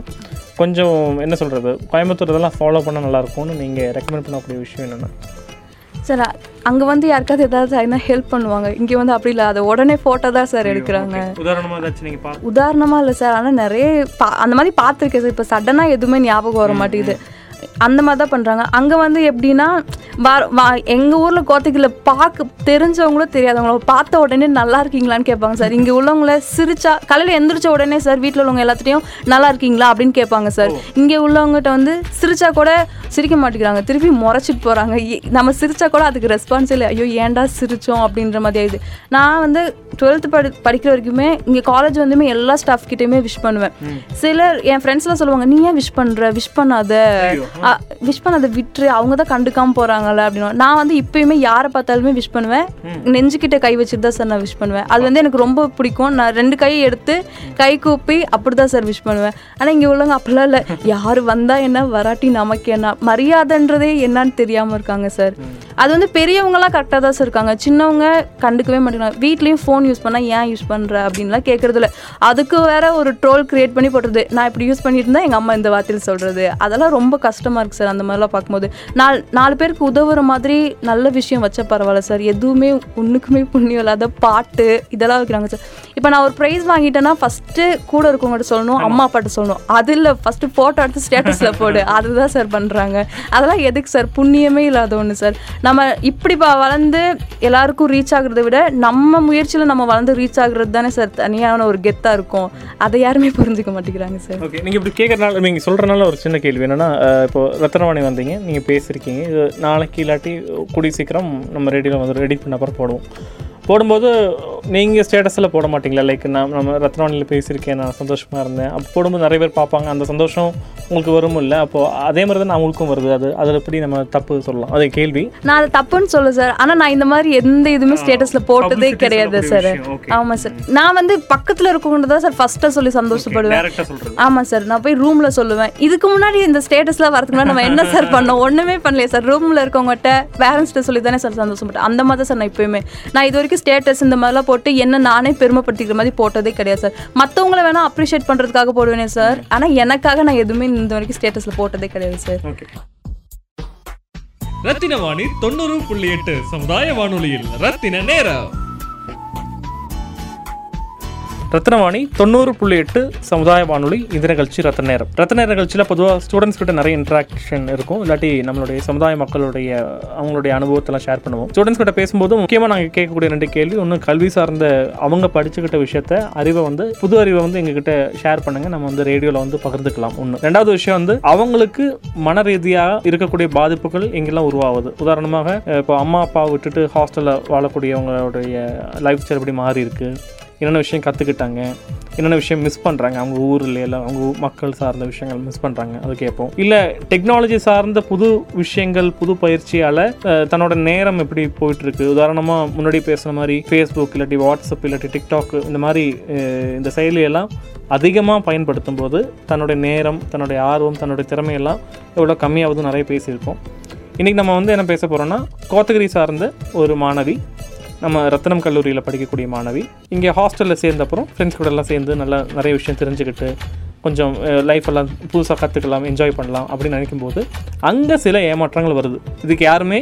கொஞ்சம் என்ன சொல்கிறது கோயம்புத்தூர் இதெல்லாம் ஃபாலோ பண்ணால் நல்லாயிருக்கும்னு நீங்கள் ரெக்கமெண்ட் பண்ணக்கூடிய விஷயம் என்னென்னா? சார் அங்கே வந்து யாருக்காவது ஏதாவது ஆகினா ஹெல்ப் பண்ணுவாங்க, இங்கே வந்து அப்படி இல்லை, அதை உடனே ஃபோட்டோ தான் சார் எடுக்கிறாங்க. உதாரணமாக இல்லை சார், ஆனால் நிறைய பா அந்த மாதிரி பார்த்துருக்கேன் சார். இப்போ சடனாக எதுவுமே ஞாபகம் வர மாட்டேங்குது, அந்த மாதிரி தான் பண்ணுறாங்க. அங்கே வந்து எப்படின்னா வா எங்கள் ஊரில் கோத்தகிரியில் பார்க்க தெரிஞ்சவங்களும் தெரியாதவங்களோ பார்த்த உடனே நல்லா இருக்கீங்களான்னு கேட்பாங்க சார். இங்கே உள்ளவங்கள சிரிச்சா காலையில் எந்திரிச்ச உடனே சார் வீட்டில் உள்ளவங்க எல்லாத்துட்டையும் நல்லா இருக்கீங்களா அப்படின்னு கேட்பாங்க சார். இங்கே உள்ளவங்ககிட்ட வந்து சிரிச்சா கூட சிரிக்க மாட்டேங்கிறாங்க, திருப்பி முறைச்சிட்டு போகிறாங்க. நம்ம சிரிச்சா கூட அதுக்கு ரெஸ்பான்ஸ் இல்லை, ஐயோ ஏன்டா சிரித்தோம் அப்படின்ற மாதிரி ஆயிடுது. நான் வந்து டுவெல்த்து படி படிக்கிற வரைக்குமே இங்கே காலேஜ் வந்துமே எல்லா ஸ்டாஃப் கிட்டேயுமே விஷ் பண்ணுவேன். சிலர் என் ஃப்ரெண்ட்ஸ்லாம் சொல்லுவாங்க, நீ ஏன் விஷ் பண்ணுற, விஷ் பண்ணாத விஷ் பண்ணாத விட்டு அவங்க தான் கண்டுக்காமல் போகிறாங்கள அப்படின்னா. நான் வந்து இப்போயுமே யாரை பார்த்தாலுமே விஷ் பண்ணுவேன், நெஞ்சுக்கிட்ட கை வச்சுட்டு தான் சார் நான் விஷ் பண்ணுவேன். அது வந்து எனக்கு ரொம்ப பிடிக்கும். நான் ரெண்டு கையை எடுத்து கை கூப்பி அப்படி தான் சார் விஷ் பண்ணுவேன். ஆனால் இங்கே உள்ளவங்க அப்படிலாம் இல்லை, யார் வந்தால் என்ன வராட்டி நமக்கு என்ன, மரியாதைன்றதே என்னான்னு தெரியாமல் இருக்காங்க சார். அது வந்து பெரியவங்களாம் கரெக்டாக தான் சார் இருக்காங்க, சின்னவங்க கண்டுக்கவே மாட்டேங்கிறாங்க. வீட்லேயும் ஃபோன் யூஸ் பண்ணால் ஏன் யூஸ் பண்ணுற அப்படின்லாம் கேட்குறது இல்லை, அதுக்கு வேற ஒரு ட்ரோல் கிரியேட் பண்ணி போடுறது, நான் இப்படி யூஸ் பண்ணிட்டு இருந்தால் எங்கள் அம்மா இந்த வார்த்தையில் சொல்கிறது, அதெல்லாம் ரொம்ப கஷ்டம். கஷ்டமாக இருக்குது சார். அந்த மாதிரிலாம் பார்க்கும்போது நாலு நாலு பேருக்கு உதவுற மாதிரி நல்ல விஷயம் வச்சா பரவாயில்ல சார். எதுவுமே ஒன்றுக்குமே புண்ணியம் இல்லாத பாட்டு இதெல்லாம் வைக்கிறாங்க சார். இப்போ நான் ஒரு ப்ரைஸ் வாங்கிட்டேன்னா ஃபஸ்ட்டு கூட இருக்கவங்கள்ட்ட சொல்லணும், அம்மா அப்பாட்ட சொல்லணும். அதில் ஃபஸ்ட்டு ஃபோட்டோ எடுத்து ஸ்டேட்டஸில் போடு, அதுதான் சார் பண்ணுறாங்க. அதெல்லாம் எதுக்கு சார், புண்ணியமே இல்லாத ஒன்று சார். நம்ம இப்படி வளர்ந்து எல்லாருக்கும் ரீச் ஆகுறத விட நம்ம முயற்சியில் நம்ம வளர்ந்து ரீச் ஆகுறது தானே சார் தனியான ஒரு கெத்தாக இருக்கும். அதை யாருமே புரிஞ்சுக்க மாட்டேங்கிறாங்க சார். ஓகே, நீங்கள் இப்படி கேட்குறனால நீங்கள் சொல்கிறனால ஒரு சின்ன கேள்வி என்னென்னா, இப்போது ரத்னவாணி வந்தீங்க, நீங்கள் பேசியிருக்கீங்க, இது நாளைக்கு இல்லாட்டி கூடி சீக்கிரம் நம்ம ரேடியோவில் வந்து ரெடி பண்ண அப்புறம் போடுவோம். போடும்போது நீங்கள் ஸ்டேட்டஸில் போட மாட்டிங்களா, லைக் நான் நம்ம ரத்னவாணியில் பேசியிருக்கேன், நான் சந்தோஷமாக இருந்தேன் அப்போ போடும்போது நிறைய பேர் பார்ப்பாங்க, அந்த சந்தோஷம் உங்களுக்கு வரும் இல்லை? அப்போது அதே மாதிரி தான் அவங்களுக்கும் வருது. அது அதில் எப்படி நம்ம தப்பு சொல்லலாம்? அதே கேள்வி. நான் அதை தப்புன்னு சொல்ல சார், ஆனால் நான் இந்த மாதிரி எந்த இதுவுமே ஸ்டேட்டஸில் போட்டதே கிடையாது சார். ஆமாம் சார், நான் வந்து பக்கத்தில் இருக்கவங்க தான் சார் ஃபஸ்ட்டாக சொல்லி சந்தோஷப்படுவேன். ஆமாம் சார், நான் போய் ரூமில் சொல்லுவேன். இதுக்கு முன்னாடி இந்த ஸ்டேட்டஸில் வரதுக்குன்னா நம்ம என்ன சார் பண்ணோம்? ஒன்றுமே பண்ணலையே சார். ரூமில் இருக்கவங்ககிட்ட பேரண்ட்ஸ்கிட்ட சொல்லி தானே சார் சந்தோஷப்பட்டேன். அந்த மாதிரி தான் சார் நான் இப்போயுமே நான் இது வரைக்கும் ஸ்டேட்டஸ் இந்த மாதிரிலாம் போட்டு என்ன நானே பெருமைப்படுத்திக்கிற மாதிரி போட்டதே கிடையாது சார். மற்றவங்கள வேணா அப்ரிஷியேட் பண்ணுறதுக்காக போடுவேனே சார், ஆனால் எனக்காக நான் எதுவுமே இந்த வரைக்கும் ஸ்டேட்டஸில் போட்டதே கிடையாது சார். ரத்தினவாணி தொண்ணூறு புள்ளி எட்டு சமுதாய வானொலியில் ரத்தின நேரம். ரத்னவாணி தொண்ணூறு புள்ளி எட்டு சமுதாய வானொலி இது நிகழ்ச்சி ரத்ன நேரம். ரத்ன நேர நிகழ்ச்சியில் பொதுவாக ஸ்டூடெண்ட்ஸ் கிட்ட நிறைய இன்ட்ராக்ஷன் இருக்கும், இல்லாட்டி நம்மளுடைய சமுதாய மக்களுடைய அவங்களுடைய அனுபவத்தெல்லாம் ஷேர் பண்ணுவோம். ஸ்டூடெண்ட்ஸ் கிட்ட பேசும்போது முக்கியமாக நாங்கள் கேட்கக்கூடிய ரெண்டு கேள்வி. ஒன்று, கல்வி சார்ந்த அவங்க படிச்சுக்கிட்ட விஷயத்த அறிவை வந்து புது அறிவை வந்து எங்ககிட்ட ஷேர் பண்ணுங்க, நம்ம வந்து ரேடியோவில் வந்து பகிர்ந்துக்கலாம் ஒன்று. ரெண்டாவது விஷயம் வந்து அவங்களுக்கு மன ரீதியாக இருக்கக்கூடிய பாதிப்புகள் எங்கெல்லாம் உருவாகுது. உதாரணமாக இப்போ அம்மா அப்பாவை விட்டுட்டு ஹாஸ்டலில் வாழக்கூடியவங்களுடைய லைஃப் ஸ்டைல் எப்படி மாறி இருக்கு, என்னென்ன விஷயம் கற்றுக்கிட்டாங்க, என்னென்ன விஷயம் மிஸ் பண்ணுறாங்க, அவங்க ஊரில் இல்லை அவங்க மக்கள் சார்ந்த விஷயங்கள் மிஸ் பண்ணுறாங்க, அது கேட்போம். இல்லை டெக்னாலஜி சார்ந்த புது விஷயங்கள் புது பயிற்சியால் தன்னோட நேரம் எப்படி போயிட்டுருக்கு. உதாரணமாக முன்னாடி பேசுகிற மாதிரி ஃபேஸ்புக் இல்லாட்டி வாட்ஸ்அப் இல்லாட்டி டிக்டாக் இந்த மாதிரி இந்த செயலியெல்லாம் அதிகமாக பயன்படுத்தும் போது தன்னுடைய நேரம் தன்னுடைய ஆர்வம் தன்னுடைய திறமையெல்லாம் எவ்வளோ கம்மியாகுதுன்னு நிறைய பேசியிருக்கோம். இன்றைக்கி நம்ம வந்து என்ன பேச போகிறோன்னா, கோத்தகிரி சார்ந்த ஒரு மாணவி, நம்ம ரத்தினம் கல்லூரியில் படிக்கக்கூடிய மாணவி, இங்கே ஹாஸ்டலில் சேர்ந்தப்புறம் ஃப்ரெண்ட்ஸ் கூட எல்லாம் சேர்ந்து நல்லா நிறைய விஷயம் தெரிஞ்சுக்கிட்டு கொஞ்சம் லைஃப்பெல்லாம் புதுசாக கற்றுக்கலாம் என்ஜாய் பண்ணலாம் அப்படின்னு நினைக்கும்போது அங்கே சில ஏமாற்றங்கள் வருது. இதுக்கு யாருமே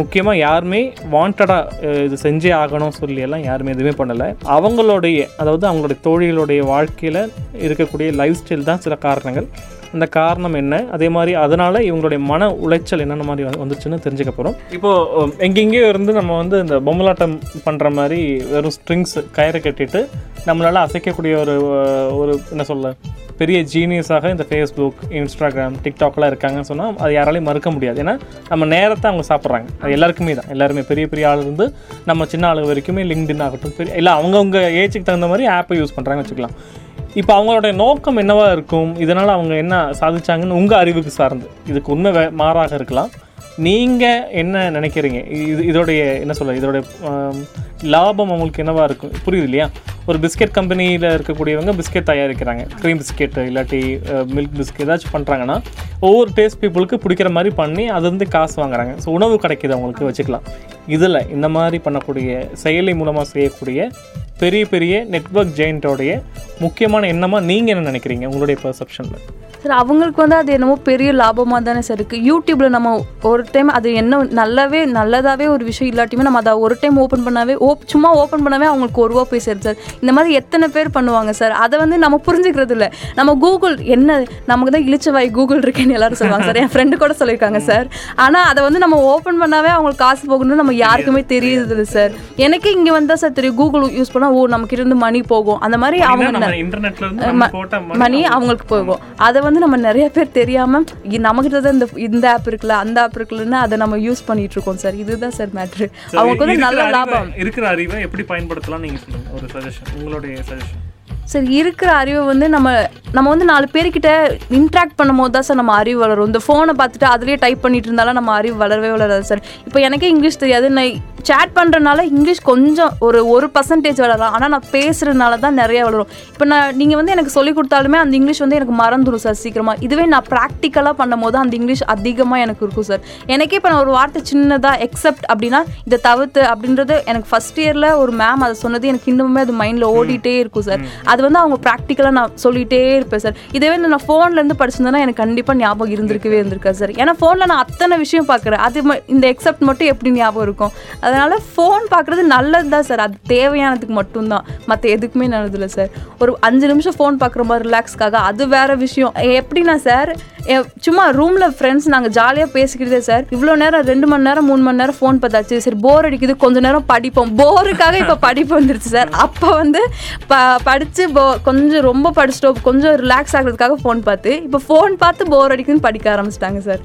முக்கியமாக யாருமே வாண்டடாக இது செஞ்சே ஆகணும் சொல்லியெல்லாம் யாருமே எதுவுமே பண்ணலை. அவங்களுடைய அதாவது அவங்களுடைய தோழிகளுடைய வாழ்க்கையில் இருக்கக்கூடிய லைஃப் ஸ்டைல் தான் சில காரணங்கள். அந்த காரணம் என்ன, அதே மாதிரி அதனால் இவங்களுடைய மன உளைச்சல் என்னென்ன மாதிரி வந்துச்சுன்னு தெரிஞ்சுக்க போகிறோம். இப்போது எங்கெங்கேயோ இருந்து நம்ம வந்து இந்த பொம்மலாட்டம் பண்ணுற மாதிரி வெறும் ஸ்ட்ரிங்ஸ் கயிறை கட்டிட்டு நம்மளால் அசைக்கக்கூடிய ஒரு ஒரு என்ன சொல்ல பெரிய ஜீனியஸாக இந்த ஃபேஸ்புக் இன்ஸ்டாகிராம் டிக்டாக்லாம் இருக்காங்கன்னு சொன்னால் அது யாராலையும் மறுக்க முடியாது. ஏன்னா நம்ம நேரத்தை அவங்க சாப்பிட்றாங்க, அது எல்லாருக்குமே தான். எல்லாருமே பெரிய பெரிய ஆள் இருந்து நம்ம சின்ன ஆள் வரைக்குமே லிங்க்டின் ஆகட்டும் பெரிய இல்லை அவங்கவுங்க ஏஜுக்கு தகுந்த மாதிரி ஆப்பை யூஸ் பண்ணுறாங்கன்னு வச்சுக்கலாம். இப்போ அவங்களுடைய நோக்கம் என்னவாக இருக்கும், இதனால் அவங்க என்ன சாதிச்சாங்கன்னு உங்கள் அறிவுக்கு சார்ந்து இதுக்கு உண்மை வே மாறாக இருக்கலாம். நீங்கள் என்ன நினைக்கிறீங்க, இது இதோடைய என்ன சொல்ல இதோடைய லாபம் அவங்களுக்கு என்னவாக இருக்கும், புரியுது இல்லையா? ஒரு பிஸ்கெட் கம்பெனியில் இருக்கக்கூடியவங்க பிஸ்கெட் தயாரிக்கிறாங்க, க்ரீம் பிஸ்கெட்டு இல்லாட்டி மில்க் பிஸ்கெட் ஏதாச்சும் பண்ணுறாங்கன்னா ஒவ்வொரு டேஸ்ட் பீப்புளுக்கு பிடிக்கிற மாதிரி பண்ணி அது வந்து காசு வாங்குறாங்க. ஸோ உணவு கிடைக்கிது அவங்களுக்கு வச்சுக்கலாம். இதில் இந்த மாதிரி பண்ணக்கூடிய செயலி மூலமாக செய்யக்கூடிய பெரிய பெரிய நெட்வொர்க் ஜெயின்ட்டோடைய முக்கியமான எண்ணமாக நீங்கள் என்ன நினைக்கிறீங்க உங்களுடைய பெர்செப்ஷனில்? சார் அவங்களுக்கு வந்து அது என்னமோ பெரிய லாபமாக தானே சார் இருக்குது. யூடியூப்பில் நம்ம ஒரு டைம் அது என்ன நல்லாவே நல்லதாகவே ஒரு விஷயம் இல்லாட்டியுமே நம்ம அதை ஒரு டைம் ஓப்பன் பண்ணாவே ஓப் சும்மா ஓப்பன் பண்ணாவே அவங்களுக்கு ஒருவா போய் சேரும் சார். இந்த மாதிரி எத்தனை பேர் பண்ணுவாங்க சார், அதை வந்து நம்ம புரிஞ்சுக்கிறது இல்லை. நம்ம கூகுள் என்ன நமக்கு தான் இழிச்சவாய் கூகுள் இருக்குன்னு எல்லாரும் சொல்லுவாங்க சார், என் ஃப்ரெண்டு கூட சொல்லியிருக்காங்க சார். ஆனால் அதை வந்து நம்ம ஓப்பன் பண்ணாவே அவங்களுக்கு காசு போகணும்னு நம்ம யாருக்குமே தெரியுது சார். எனக்கு இங்கே வந்தால் சார் தெரியும், கூகுள் யூஸ் பண்ணால் ஓ நமக்கு இருந்து மணி போகும், அந்த மாதிரி அவங்க மணி அவங்களுக்கு போகும். அதை வந்து நம்ம நிறைய பேர் தெரியாமல் நமக்கிட்ட தான் இந்த இந்த ஆப் இருக்குல்ல அந்த ஆப் இருக்குல்லன்னு அதை நம்ம யூஸ் பண்ணிட்டு இருக்கோம் சார். இதுதான் சார் மேட்ரு. அவங்களுக்கு வந்து நல்ல லாபம் இருக்கிற அறிவை எப்படி பயன்படுத்தலாம் நீங்கள் சொல்லுங்கள், ஒரு சஜஷன் உங்களுடைய சஜஷன். சார் இருக்கிற அறிவை வந்து நம்ம நம்ம வந்து நாலு பேர்கிட்ட இன்ட்ராக்ட் பண்ணும் போது தான் சார் நம்ம அறிவு வளரும். இந்த ஃபோனை பார்த்துட்டு அதிலே டைப் பண்ணிட்டு இருந்தாலும் நம்ம அறிவு வளரவே வளராது சார். இப்போ எனக்கே இங்கிலீஷ் தெரியாது, நான் சேட் பண்ணுறதுனால இங்கிலீஷ் கொஞ்சம் ஒரு ஒரு பர்சன்டேஜ் வளரலாம், ஆனால் நான் பேசுகிறதுனால தான் நிறையா வளரும். இப்போ நான் நீங்கள் வந்து எனக்கு சொல்லிக் கொடுத்தாலுமே அந்த இங்கிலீஷ் வந்து எனக்கு மறந்துடும் சார் சீக்கிரமாக. இதுவே நான் ப்ராக்டிக்கலாக பண்ணும் போது அந்த இங்கிலீஷ் அதிகமாக எனக்கு இருக்கும் சார். எனக்கே இப்போ நான் ஒரு வார்த்தை சின்னதாக எக்ஸப்ட் அப்படின்னா இதை தவிர்த்து அப்படின்றது எனக்கு ஃபஸ்ட் இயரில் ஒரு மேம் அதை சொன்னது எனக்கு இன்னுமே அது மைண்டில் ஓடிட்டே இருக்கும் சார். அது வந்து அவங்க ப்ராக்டிக்கலாக நான் சொல்லிகிட்டே இருப்பேன் சார். இதேவே நான் ஃபோன்லேருந்து படிச்சிருந்தேன்னா எனக்கு கண்டிப்பாக ஞாபகம் இருந்திருக்கவே இருந்திருக்கேன் சார். ஏன்னா ஃபோனில் நான் அத்தனை விஷயம் பார்க்குறேன், அது இந்த எக்ஸப்ட் மட்டும் எப்படி ஞாபகம் இருக்கும்? அதனால் ஃபோன் பார்க்குறது நல்லது தான் சார், அது தேவையானதுக்கு மட்டும்தான், மற்ற எதுக்குமே நல்லது இல்லை சார். ஒரு அஞ்சு நிமிஷம் ஃபோன் பார்க்குற மாதிரி ரிலாக்ஸ்க்காக அது வேறு விஷயம். எப்படின்னா சார் சும்மா ரூமில் ஃப்ரெண்ட்ஸ் நாங்கள் ஜாலியாக பேசிக்கிட்டே சார் இவ்வளோ நேரம் ரெண்டு மணி நேரம் மூணு மணி நேரம் ஃபோன் பார்த்தாச்சு, சரி போர் அடிக்குது கொஞ்சம் நேரம் படிப்போம், போருக்காக இப்போ படிப்பு வந்துருச்சு சார். அப்போ வந்து ப படித்து போ கொஞ்சம் ரொம்ப படிச்சிட்டோம் கொஞ்சம் ரிலாக்ஸ் ஆகிறதுக்காக ஃபோன் பார்த்து இப்போ ஃபோன் பார்த்து போர் அடிக்குதுன்னு படிக்க ஆரம்பிச்சிட்டாங்க சார்.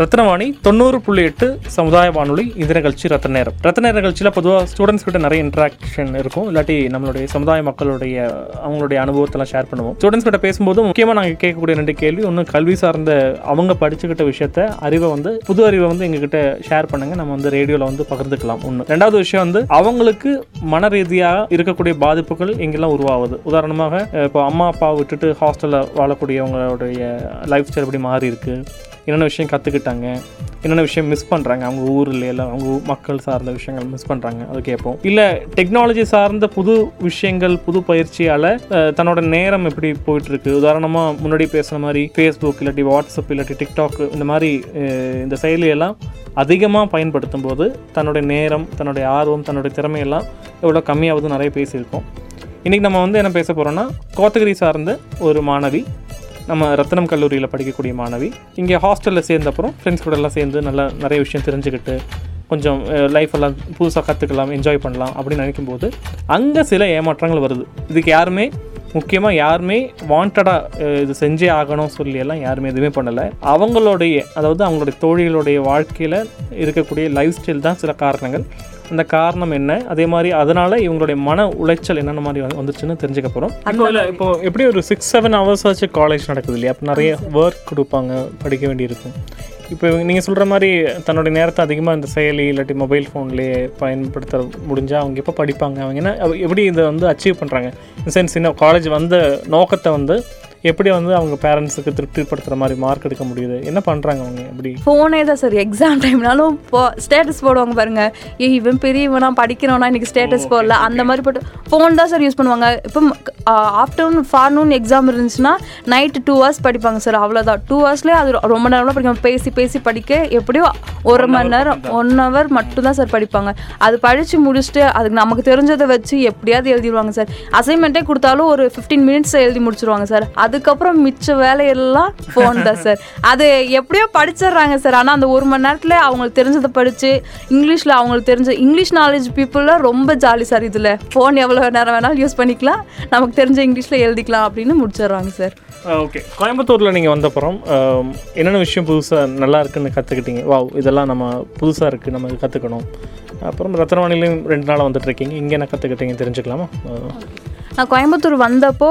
ரத்னவாணி தொண்ணூறு புள்ளி எட்டு சமுதாய வானொலி இந்த நிகழ்ச்சி ரத்ன நேரம். ரத்ன நேர நிகழ்ச்சியில் பொதுவாக ஸ்டூடெண்ட்ஸ் கிட்ட நிறைய இன்ட்ராக்ஷன் இருக்கும், இல்லாட்டி நம்மளுடைய சமுதாய மக்களுடைய அவங்களுடைய அனுபவத்தெல்லாம் ஷேர் பண்ணுவோம். ஸ்டூடெண்ட்ஸ் கிட்ட பேசும்போது முக்கியமாக நாங்கள் கேட்கக்கூடிய ரெண்டு கேள்வி, ஒன்று கல்வி சார்ந்த அவங்க படிச்சுக்கிட்ட விஷயத்த அறிவை வந்து புது அறிவை வந்து எங்ககிட்ட ஷேர் பண்ணுங்க, நம்ம வந்து ரேடியோவில் வந்து பகிர்ந்துக்கலாம் ஒன்று. ரெண்டாவது விஷயம் வந்து அவங்களுக்கு மன ரீதியாக இருக்கக்கூடிய பாதிப்புகள் எங்கெல்லாம் உருவாகுது, உதாரணமாக இப்போ அம்மா அப்பா விட்டுட்டு ஹாஸ்டலில் வாழக்கூடியவங்களுடைய லைஃப் ஸ்டைல் எப்படி மாறி இருக்கு, என்னென்ன விஷயம் கற்றுக்கிட்டாங்க, என்னென்ன விஷயம் மிஸ் பண்ணுறாங்க அவங்க ஊரில், இல்லை அவங்க மக்கள் சார்ந்த விஷயங்கள் மிஸ் பண்ணுறாங்க அது கேட்போம். இல்லை டெக்னாலஜி சார்ந்த புது விஷயங்கள் புது பயிற்சியால் தன்னோட நேரம் எப்படி போயிட்டுருக்கு, உதாரணமாக முன்னாடி பேசுகிற மாதிரி ஃபேஸ்புக் இல்லாட்டி வாட்ஸ்அப் இல்லாட்டி டிக்டாக் இந்த மாதிரி இந்த செயலியெல்லாம் அதிகமாக பயன்படுத்தும் போது தன்னுடைய நேரம் தன்னுடைய ஆர்வம் தன்னுடைய திறமையெல்லாம் எவ்வளோ கம்மியாவது நிறைய பேசியிருக்கோம். இன்றைக்கி நம்ம வந்து என்ன பேச போகிறோன்னா கோத்தகிரி சார்ந்த ஒரு மாணவி, நம்ம ரத்தினம் கல்லூரியில் படிக்கக்கூடிய மாணவி, இங்கே ஹாஸ்டலில் சேர்ந்த அப்புறம் ஃப்ரெண்ட்ஸ் கூட எல்லாம் சேர்ந்து நல்லா நிறைய விஷயம் தெரிஞ்சுக்கிட்டு கொஞ்சம் லைஃப்பெல்லாம் புதுசாக கற்றுக்கலாம் என்ஜாய் பண்ணலாம் அப்படின்னு நினைக்கும் போது அங்கே சில ஏமாற்றங்கள் வருது. இதுக்கு யாருமே முக்கியமாக யாருமே வாண்டடாக இது செஞ்சே ஆகணும் சொல்லி எல்லாம் யாருமே எதுவுமே பண்ணலை. அவங்களுடைய அதாவது அவங்களுடைய தோழிகளுடைய வாழ்க்கையில் இருக்கக்கூடிய லைஃப் ஸ்டைல் தான் சில காரணங்கள். அந்த காரணம் என்ன, அதே மாதிரி அதனால இவங்களுடைய மன உளைச்சல் என்னென்ன மாதிரி வந்துச்சுன்னு தெரிஞ்சுக்க போகிறோம். அதுபோல் இப்போ எப்படி ஒரு சிக்ஸ் செவன் ஹவர்ஸ் ஆச்சு காலேஜ் நடக்குது இல்லையா, அப்போ நிறைய ஒர்க் கொடுப்பாங்க, படிக்க வேண்டியிருக்கும். இப்போ நீங்கள் சொல்கிற மாதிரி தன்னுடைய நேரத்தை அதிகமாக இந்த செயலி இல்லாட்டி மொபைல் ஃபோன்லேயே பயன்படுத்த முடிஞ்சால் அவங்க எப்போ படிப்பாங்க, அவங்க என்ன எப்படி இதை வந்து அச்சீவ் பண்ணுறாங்க, இந்த சென்ஸ் இன்னும் காலேஜ் வந்த நோக்கத்தை வந்து எப்படி வந்து அவங்க பேரண்ட்ஸுக்கு திருப்திப்படுத்துகிற மாதிரி மார்க் எடுக்க முடியுது, என்ன பண்ணுறாங்க அவங்க எப்படி? ஃபோனே தான் சார். எக்ஸாம் டைம்னாலும் இப்போ ஸ்டேட்டஸ் போடுவாங்க பாருங்கள், ஏ இவன் பெரியவனா படிக்கிறவனா இன்றைக்கி ஸ்டேட்டஸ் போடல அந்த மாதிரி போட்டு ஃபோன் தான் சார் யூஸ் பண்ணுவாங்க. இப்போ ஆஃப்டர்நூன் ஃபார்நூன் எக்ஸாம் இருந்துச்சுன்னா நைட்டு டூ ஹவர்ஸ் படிப்பாங்க சார், அவ்வளோதான். டூ ஹவர்ஸ்லேயே அது ரொம்ப நேரம்லாம் படிக்க பேசி பேசி படிக்க எப்படியோ ஒரு மணி நேரம் ஒன் ஹவர் மட்டும்தான் சார் படிப்பாங்க. அது படித்து முடிச்சுட்டு அதுக்கு நமக்கு தெரிஞ்சதை வச்சு எப்படியாவது எழுதிடுவாங்க சார். அசைன்மெண்ட்டே கொடுத்தாலும் ஒரு ஃபிஃப்டீன் மினிட்ஸ் எழுதி முடிச்சுடுவாங்க சார். அது அதுக்கப்புறம் மிச்ச வேலையெல்லாம் ஃபோன் தான் சார். அது எப்படியோ படிச்சிடுறாங்க சார். ஆனால் அந்த ஒரு மணி நேரத்தில் அவங்களுக்கு தெரிஞ்சதை படித்து இங்கிலீஷில் அவங்களுக்கு தெரிஞ்ச இங்கிலீஷ் நாலேஜ் பீப்புளெலாம் ரொம்ப ஜாலி சார். இதில் ஃபோன் எவ்வளோ நேரம் வேணாலும் யூஸ் பண்ணிக்கலாம், நமக்கு தெரிஞ்ச இங்கிலீஷில் எழுதிக்கலாம் அப்படின்னு முடிச்சிடுறாங்க சார். ஓகே, கோயம்புத்தூரில் நீங்கள் வந்தப்புறம் என்னென்ன விஷயம் புதுசாக நல்லா இருக்குன்னு கற்றுக்கிட்டீங்க? வாவ், இதெல்லாம் நம்ம புதுசாக இருக்குது, நம்ம கற்றுக்கணும். அப்புறம் ரத்னவாணிலையும் ரெண்டு நாளாக வந்துட்டுருக்கீங்க, இங்கே என்ன கற்றுக்கிட்டீங்க தெரிஞ்சுக்கலாமா? நான் கோயம்புத்தூர் வந்தப்போ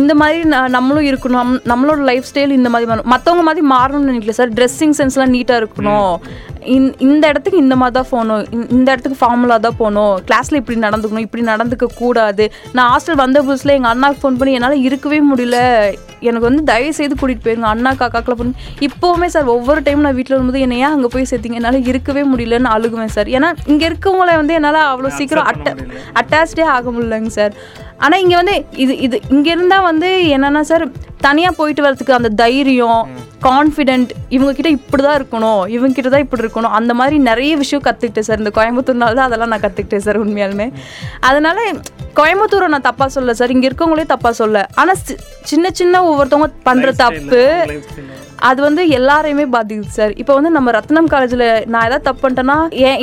இந்த மாதிரி நான் நம்மளும் இருக்கணும், நம்மளோட லைஃப் ஸ்டைல் இந்த மாதிரி மாறணும், மற்றவங்க மாதிரி மாறணும்னு நினைக்கல சார். ட்ரெஸ்ஸிங் சென்ஸ்லாம் நீட்டாக இருக்கணும், இந் இந்த இடத்துக்கு இந்த மாதிரி தான் போகணும், இந்த இடத்துக்கு ஃபார்முலாக தான் போகணும், கிளாஸில் இப்படி நடந்துக்கணும், இப்படி நடந்துக்க கூடாது. நான் ஹாஸ்டல் வந்த புதுசில் எங்கள் அண்ணாவுக்கு ஃபோன் பண்ணி என்னால் இருக்கவே முடியல, எனக்கு வந்து தயவு செய்து கூட்டிகிட்டு போயிருங்க அண்ணா காக்காக்கில் போகணும். இப்போவுமே சார் ஒவ்வொரு டைம் நான் வீட்டில் வரும்போது என்னையா அங்கே போய் சேர்த்திங்க, என்னால் இருக்கவே முடியலன்னு அழுகுவேன் சார். ஏன்னா இங்கே இருக்கவங்கள வந்து என்னால் அவ்வளோ சீக்கிரம் அட்ட அட்டாச்டே ஆக முடியலங்க சார். ஆனால் இங்கே வந்து இது இது இங்கே இருந்தால் வந்து என்னென்னா சார் தனியாக போயிட்டு வரதுக்கு அந்த தைரியம் கான்ஃபிடென்ட், இவங்கக்கிட்ட இப்படி தான் இருக்கணும், இவங்ககிட்ட தான் இப்படி இருக்கணும், அந்த மாதிரி நிறைய விஷயம் கற்றுக்கிட்டேன் சார். இந்த கோயம்புத்தூர்னால தான் அதெல்லாம் நான் கற்றுக்கிட்டேன் சார் உண்மையாலுமே. அதனால் கோயம்புத்தூரை நான் தப்பாக சொல்ல சார், இங்கே இருக்கவங்களையும் தப்பாக சொல்ல, ஆனால் சின்ன சின்ன ஒவ்வொருத்தவங்க பண்ணுற தப்பு அது வந்து எல்லாரையுமே பாதிக்குது சார். இப்போ வந்து நம்ம ரத்னம் காலேஜில் நான் எதாவது தப்பு பண்ணிட்டேன்னா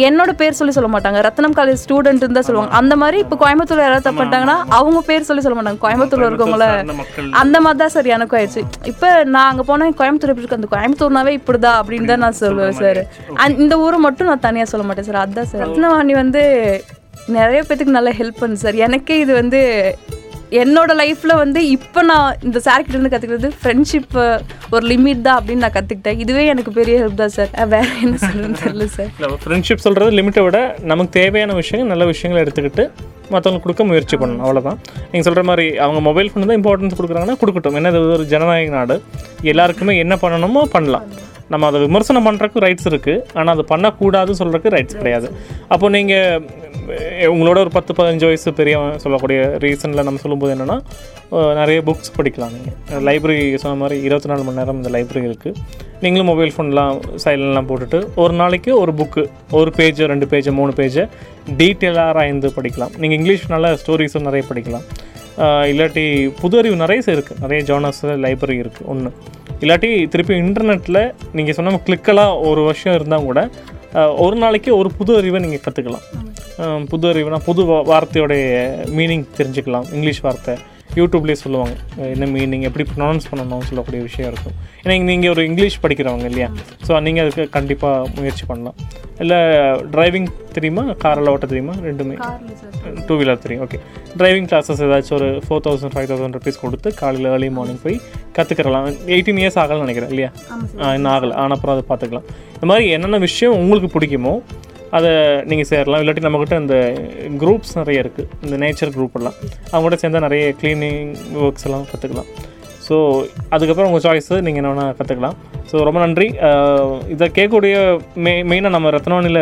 என்னோட பேர் சொல்லி சொல்ல மாட்டாங்க, ரத்னம் காலேஜ் ஸ்டூடெண்ட்டுன்னு தான் சொல்லுவாங்க. அந்த மாதிரி இப்போ கோயம்புத்தூரில் யாராவது தப்பு பண்ணிட்டாங்கன்னா அவங்க பேர் சொல்லி சொல்ல மாட்டாங்க, கோயம்புத்தூரில் இருக்கவங்கள. அந்த மாதிரி தான் சார் எனக்கும் ஆயிடுச்சு. இப்போ நான் அங்கே போனால் கோயம்புத்தூர் எப்படி இருக்கு, அந்த கோயம்புத்தூர்னாவே இப்படி தான் அப்படின்னு தான் நான் சொல்லுவேன் சார். அண்ட் இந்த ஊரை மட்டும் நான் தனியாக சொல்ல மாட்டேன் சார். அதுதான் சார் ரத்னவாணி வந்து நிறைய பேத்துக்கு நல்லா ஹெல்ப் பண்ணுது சார். எனக்கே இது வந்து என்னோட லைஃப்பில் வந்து இப்போ நான் இந்த சார்கிட்ட இருந்து கற்றுக்கிறது ஃப்ரெண்ட்ஷிப்பு ஒரு லிமிட் தான் அப்படின்னு நான் கற்றுக்கிட்டேன். இதுவே எனக்கு பெரிய ஹெல்ப் தான் சார். வேறு என்ன சொல்கிறேன்னு தெரியல சார். நம்ம ஃப்ரெண்ட்ஷிப் சொல்கிறது லிமிட்டை விட நமக்கு தேவையான விஷயங்கள் நல்ல விஷயங்களை எடுத்துக்கிட்டு மற்றவங்களுக்கு கொடுக்க முயற்சி பண்ணணும், அவ்வளோதான். நீங்கள் சொல்கிற மாதிரி அவங்க மொபைல் ஃபோன் தான் இம்பார்ட்டன்ஸ் கொடுக்குறாங்கன்னா கொடுக்கட்டும். ஏன்னா இது ஒரு ஜனநாயக நாடு, எல்லாருக்குமே என்ன பண்ணணுமோ பண்ணலாம். நம்ம அதை விமர்சனம் பண்ணுறதுக்கு ரைட்ஸ் இருக்குது, ஆனால் அது பண்ணக்கூடாதுன்னு சொல்கிறதுக்கு ரைட்ஸ் கிடையாது. அப்போது நீங்கள் உங்களோட ஒரு பத்து பதினஞ்சு வயசு பெரிய சொல்லக்கூடிய ரீசனில் நம்ம சொல்லும்போது என்னென்னா நிறைய புக்ஸ் படிக்கலாம். நீங்கள் லைப்ரரி சொன்ன மாதிரி இருபத்தி நாலு மணி நேரம் இந்த லைப்ரரி இருக்குது. நீங்களும் மொபைல் ஃபோன்லாம் சைலண்ட்லாம் போட்டுட்டு ஒரு நாளைக்கு ஒரு புக்கு, ஒரு பேஜ், ரெண்டு பேஜ், மூணு பேஜை டீட்டெயிலாக ஆராய்ந்து படிக்கலாம். நீங்கள் இங்கிலீஷ் நல்ல ஸ்டோரிஸும் நிறைய படிக்கலாம். இல்லாட்டி புது அறிவு நிறைய இருக்குது, நிறைய ஜானர்ஸ் லைப்ரரி இருக்குது ஒன்று. இல்லாட்டி திருப்பி இன்டர்நெட்டில் நீங்கள் சொன்ன கிளிக்கலாக ஒரு வருஷம் இருந்தால் கூட ஒரு நாளைக்கு ஒரு புது அறிவை நீங்கள் கற்றுக்கலாம். புது அறிவுனா புது வார்த்தையோடைய மீனிங் தெரிஞ்சுக்கலாம். இங்கிலீஷ் வார்த்தை யூடியூப்லேயே சொல்லுவாங்க, என்ன மீனிங், எப்படி ப்ரொனவுன்ஸ் பண்ணணும் சொல்லக்கூடிய விஷயம் இருக்கும். ஏன்னா நீங்கள் ஒரு இங்கிலீஷ் படிக்கிறவங்க இல்லையா, ஸோ நீங்கள் அதுக்கு கண்டிப்பாக முயற்சி பண்ணலாம். இல்லை டிரைவிங் தெரியுமா, காரில் ஓட்ட தெரியுமா, ரெண்டுமே டூ வீலர் தெரியும், ஓகே, டிரைவிங் கிளாஸஸ் ஏதாச்சும் ஒரு four thousand five thousand rupees கொடுத்து காலையில் ஏர்லி மார்னிங் போய் கற்றுக்கலாம். எயிட்டீன் இயர்ஸ் ஆகலன்னு நினைக்கிறேன் இல்லையா, இன்னும் ஆகலை, ஆனால் அப்புறம் அதை பார்த்துக்கலாம். இந்த மாதிரி என்னென்ன விஷயம் உங்களுக்கு பிடிக்குமோ அதை நீங்கள் சேரலாம். இல்லாட்டி நம்மக்கிட்ட இந்த குரூப்ஸ் நிறைய இருக்குது, இந்த நேச்சர் குரூப்பெல்லாம், அவங்கள்ட்ட சேர்ந்தால் நிறைய க்ளீனிங் ஒர்க்ஸ் எல்லாம் கற்றுக்கலாம். ஸோ அதுக்கப்புறம் உங்கள் சாய்ஸு நீங்கள் என்ன வேணால் கற்றுக்கலாம். ஸோ ரொம்ப நன்றி. இதை கேட்கக்கூடிய மெய் மெயினாக நம்ம ரத்னவாணியில்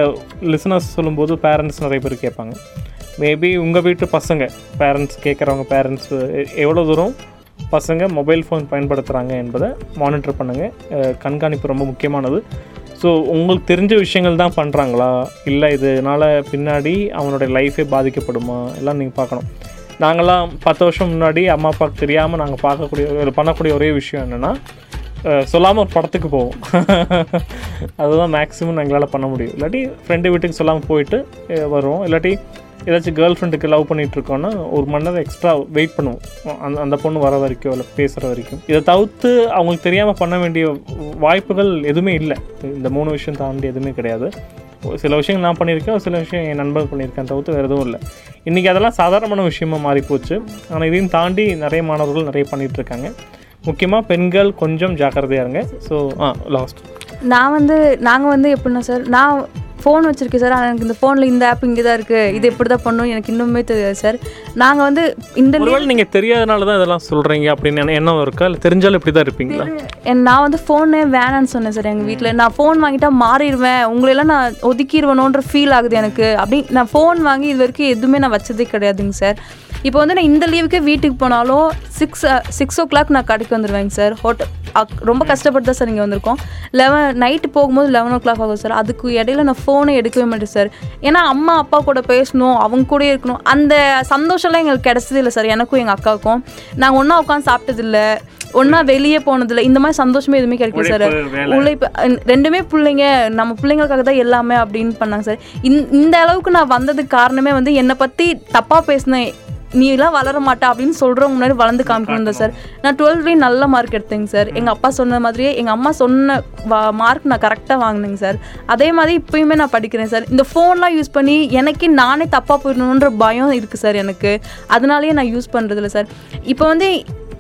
லிசனர்ஸ் சொல்லும்போது பேரண்ட்ஸ் நிறைய பேர் கேட்பாங்க. மேபி உங்கள் வீட்டு பசங்க பேரண்ட்ஸ் கேட்குறவங்க பேரண்ட்ஸ் எவ்வளோ தூரம் பசங்க மொபைல் ஃபோன் பயன்படுத்துகிறாங்க என்பதை மானிட்டர் பண்ணுங்கள். கண்காணிப்பு ரொம்ப முக்கியமானது. ஸோ உங்களுக்கு தெரிஞ்ச விஷயங்கள் தான் பண்ணுறாங்களா, இல்லை இதனால் பின்னாடி அவனுடைய லைஃபே பாதிக்கப்படுமா, எல்லாம் நீங்கள் பார்க்கணும். நாங்களாம் பத்து வருஷம் முன்னாடி அம்மா அப்பாவுக்கு தெரியாமல் நாங்கள் பார்க்கக்கூடிய பண்ணக்கூடிய ஒரே விஷயம் என்னென்னா சொல்லாமல் ஒரு படத்துக்கு போவோம். அதுதான் மேக்ஸிமம் எங்களால் பண்ண முடியும். இல்லாட்டி ஃப்ரெண்டு வீட்டுக்கு சொல்லாமல் போயிட்டு வருவோம். இல்லாட்டி ஏதாச்சும் கேர்ள் ஃப்ரெண்டுக்கு லவ் பண்ணிகிட்ருக்கோன்னா ஒரு மணி நேரம் எக்ஸ்ட்ரா வெயிட் பண்ணுவோம் அந்த அந்த பொண்ணு வர வரைக்கும், இல்லை பேசுகிற வரைக்கும். இதை தவிர்த்து அவங்களுக்கு தெரியாமல் பண்ண வேண்டிய வாய்ப்புகள் எதுவுமே இல்லை. இந்த மூணு விஷயம் தாண்டி எதுவுமே கிடையாது. சில விஷயங்கள் நான் பண்ணியிருக்கேன், சில விஷயம் என் நண்பர்கள் பண்ணியிருக்கேன், தவிர்த்து வேறு எதுவும் இல்லை. இன்றைக்கி அதெல்லாம் சாதாரணமான விஷயமாக மாறிப்போச்சு. ஆனால் இதையும் தாண்டி நிறைய மாணவர்கள் நிறைய பண்ணிகிட்ருக்காங்க. முக்கியமாக பெண்கள் கொஞ்சம் ஜாக்கிரதையாக இருங்க. ஸோ ஆ லாஸ்ட் நான் வந்து நாங்கள் வந்து எப்படின்னா சார், நான் ஃபோன் வச்சுருக்கேன் சார், எனக்கு இந்த ஃபோனில் இந்த ஆப் இங்கே தான் இருக்குது, இது எப்படி தான் பண்ணணும் எனக்கு இன்னுமே தெரியாது சார். நாங்கள் வந்து இந்த லெவல் நீங்கள் தெரியாதனால தான் இதெல்லாம் சொல்கிறீங்க அப்படின்னு என்ன இருக்கா, இல்லை தெரிஞ்சாலும் இப்படி தான் இருப்பீங்களா? நான் வந்து ஃபோனே வேணான்னு சொன்னேன் சார். எங்கள் வீட்டில் நான் ஃபோன் வாங்கிட்டா மாறிடுவேன், உங்களெல்லாம் நான் ஒதுக்கிடுவேணுன்ற ஃபீல் ஆகுது எனக்கு அப்படின்னு. நான் ஃபோன் வாங்கி இது வரைக்கும் எதுவுமே நான் வச்சதே கிடையாதுங்க சார். இப்போ வந்து நான் இந்த லீவுக்கே வீட்டுக்கு போனாலும் சிக்ஸ் சிக்ஸ் ஓ கிளாக் நான் கடைக்கு வந்துடுவேங்க சார். ஹோட்டல் ரொம்ப கஷ்டப்பட்டு தான் சார் இங்கே வந்திருக்கோம். லெவன் நைட்டு போகும்போது லெவன் ஓ கிளாக் ஆகும் சார். அதுக்கு இடையில நான் ஃபோனை எடுக்கவே மாட்டேன் சார். ஏன்னா அம்மா அப்பா கூட பேசணும், அவங்க கூட இருக்கணும், அந்த சந்தோஷம்லாம் எங்களுக்கு கிடைச்சது இல்லை சார். எனக்கும் எங்கள் அக்காவுக்கும் நாங்கள் ஒன்றா உட்காந்து சாப்பிட்டதில்லை, ஒன்றா வெளியே போனதில்லை, இந்த மாதிரி சந்தோஷமே எதுவுமே கிடைக்கும் சார். உழைப்பு ரெண்டுமே பிள்ளைங்க, நம்ம பிள்ளைங்களுக்காக தான் எல்லாமே அப்படின்னு பண்ணாங்க சார். இந்த அளவுக்கு நான் வந்ததுக்கு காரணமே வந்து என்னை பற்றி தப்பாக பேசினேன், நீ எல்லாம் வளர மாட்டா அப்படின்னு சொல்கிறவங்க முன்னாடி வளர்ந்து காமிக்கணும் சார். நான் டுவெல்த்லேயும் நல்ல மார்க் எடுத்தேங்க சார். எங்கள் அப்பா சொன்ன மாதிரியே எங்கள் அம்மா சொன்ன வா மார்க் நான் கரெக்டாக வாங்கினேங்க சார். அதே மாதிரி இப்போயுமே நான் படிக்கிறேன் சார். இந்த ஃபோன்லாம் யூஸ் பண்ணி எனக்கு நானே தப்பாக போயிடணுன்ற பயம் இருக்குது சார் எனக்கு. அதனாலேயே நான் யூஸ் பண்ணுறதில்ல சார். இப்போ வந்து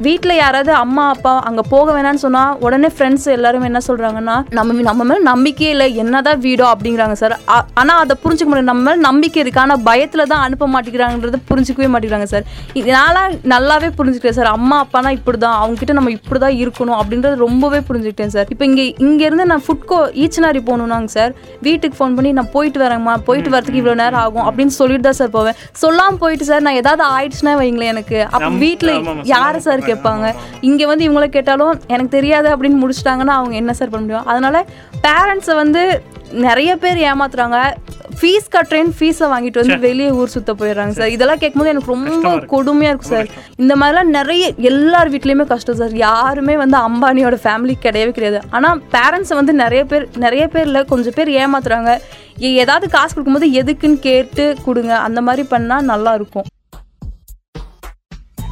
வீட்டில் யாராவது அம்மா அப்பா அங்கே போக வேணான்னு சொன்னால் உடனே ஃப்ரெண்ட்ஸ் எல்லாருமே என்ன சொல்கிறாங்கன்னா, நம்ம நம்ம மேலே நம்பிக்கையே இல்லை, என்ன தான் வீடோ அப்படிங்கிறாங்க சார். ஆனால் அதை புரிஞ்சுக்க முடியாது, நம்ம மேலே நம்பிக்கை இருக்குது, ஆனால் பயத்தில் தான் அனுப்ப மாட்டேங்கிறாங்கன்றத புரிஞ்சிக்கவே மாட்டேங்கிறாங்க சார். இதனால் நல்லாவே புரிஞ்சுக்கிட்டேன் சார், அம்மா அப்பானா இப்படி தான், அவங்ககிட்ட நம்ம இப்படி தான் இருக்கணும் அப்படின்றது ரொம்பவே புரிஞ்சுக்கிட்டேன் சார். இப்போ இங்கே இங்கேருந்து நான் ஃபுட்கோ ஈச்சனாரி போகணுன்னாங்க சார். வீட்டுக்கு ஃபோன் பண்ணி நான் போயிட்டு வரேங்கம்மா, போயிட்டு வரதுக்கு இவ்வளோ நேரம் ஆகும் அப்படின்னு சொல்லிட்டு தான் சார் போவேன். சொல்லாமல் போயிட்டு சார் நான் ஏதாவது ஆயிடுச்சுன்னா வைங்களேன் எனக்கு, அப்போ வீட்டில் யார் சார் கேட்பாங்க. இங்கே வந்து இவங்கள கேட்டாலும் எனக்கு தெரியாது அப்படின்னு முடிச்சிட்டாங்கன்னா அவங்க என்ன சார் பண்ண முடியும்? அதனால் பேரண்ட்ஸை வந்து நிறைய பேர் ஏமாத்துறாங்க. ஃபீஸ் கட்டுறேன்னு ஃபீஸை வாங்கிட்டு வந்து வெளியே ஊர் சுற்ற போயிடுறாங்க சார். இதெல்லாம் கேட்கும்போது எனக்கு ரொம்ப கொடுமையாக இருக்கும் சார். இந்த மாதிரிலாம் நிறைய எல்லார் வீட்லேயுமே கஷ்டம் சார். யாருமே வந்து அம்பானியோட ஃபேமிலி கிடையவே கிடையாது. ஆனால் பேரண்ட்ஸை வந்து நிறைய பேர் நிறைய பேரில் கொஞ்சம் பேர் ஏமாத்துறாங்க. ஏதாவது காசு கொடுக்கும்போது எதுக்குன்னு கேட்டு கொடுங்க, அந்த மாதிரி பண்ணால் நல்லாயிருக்கும்.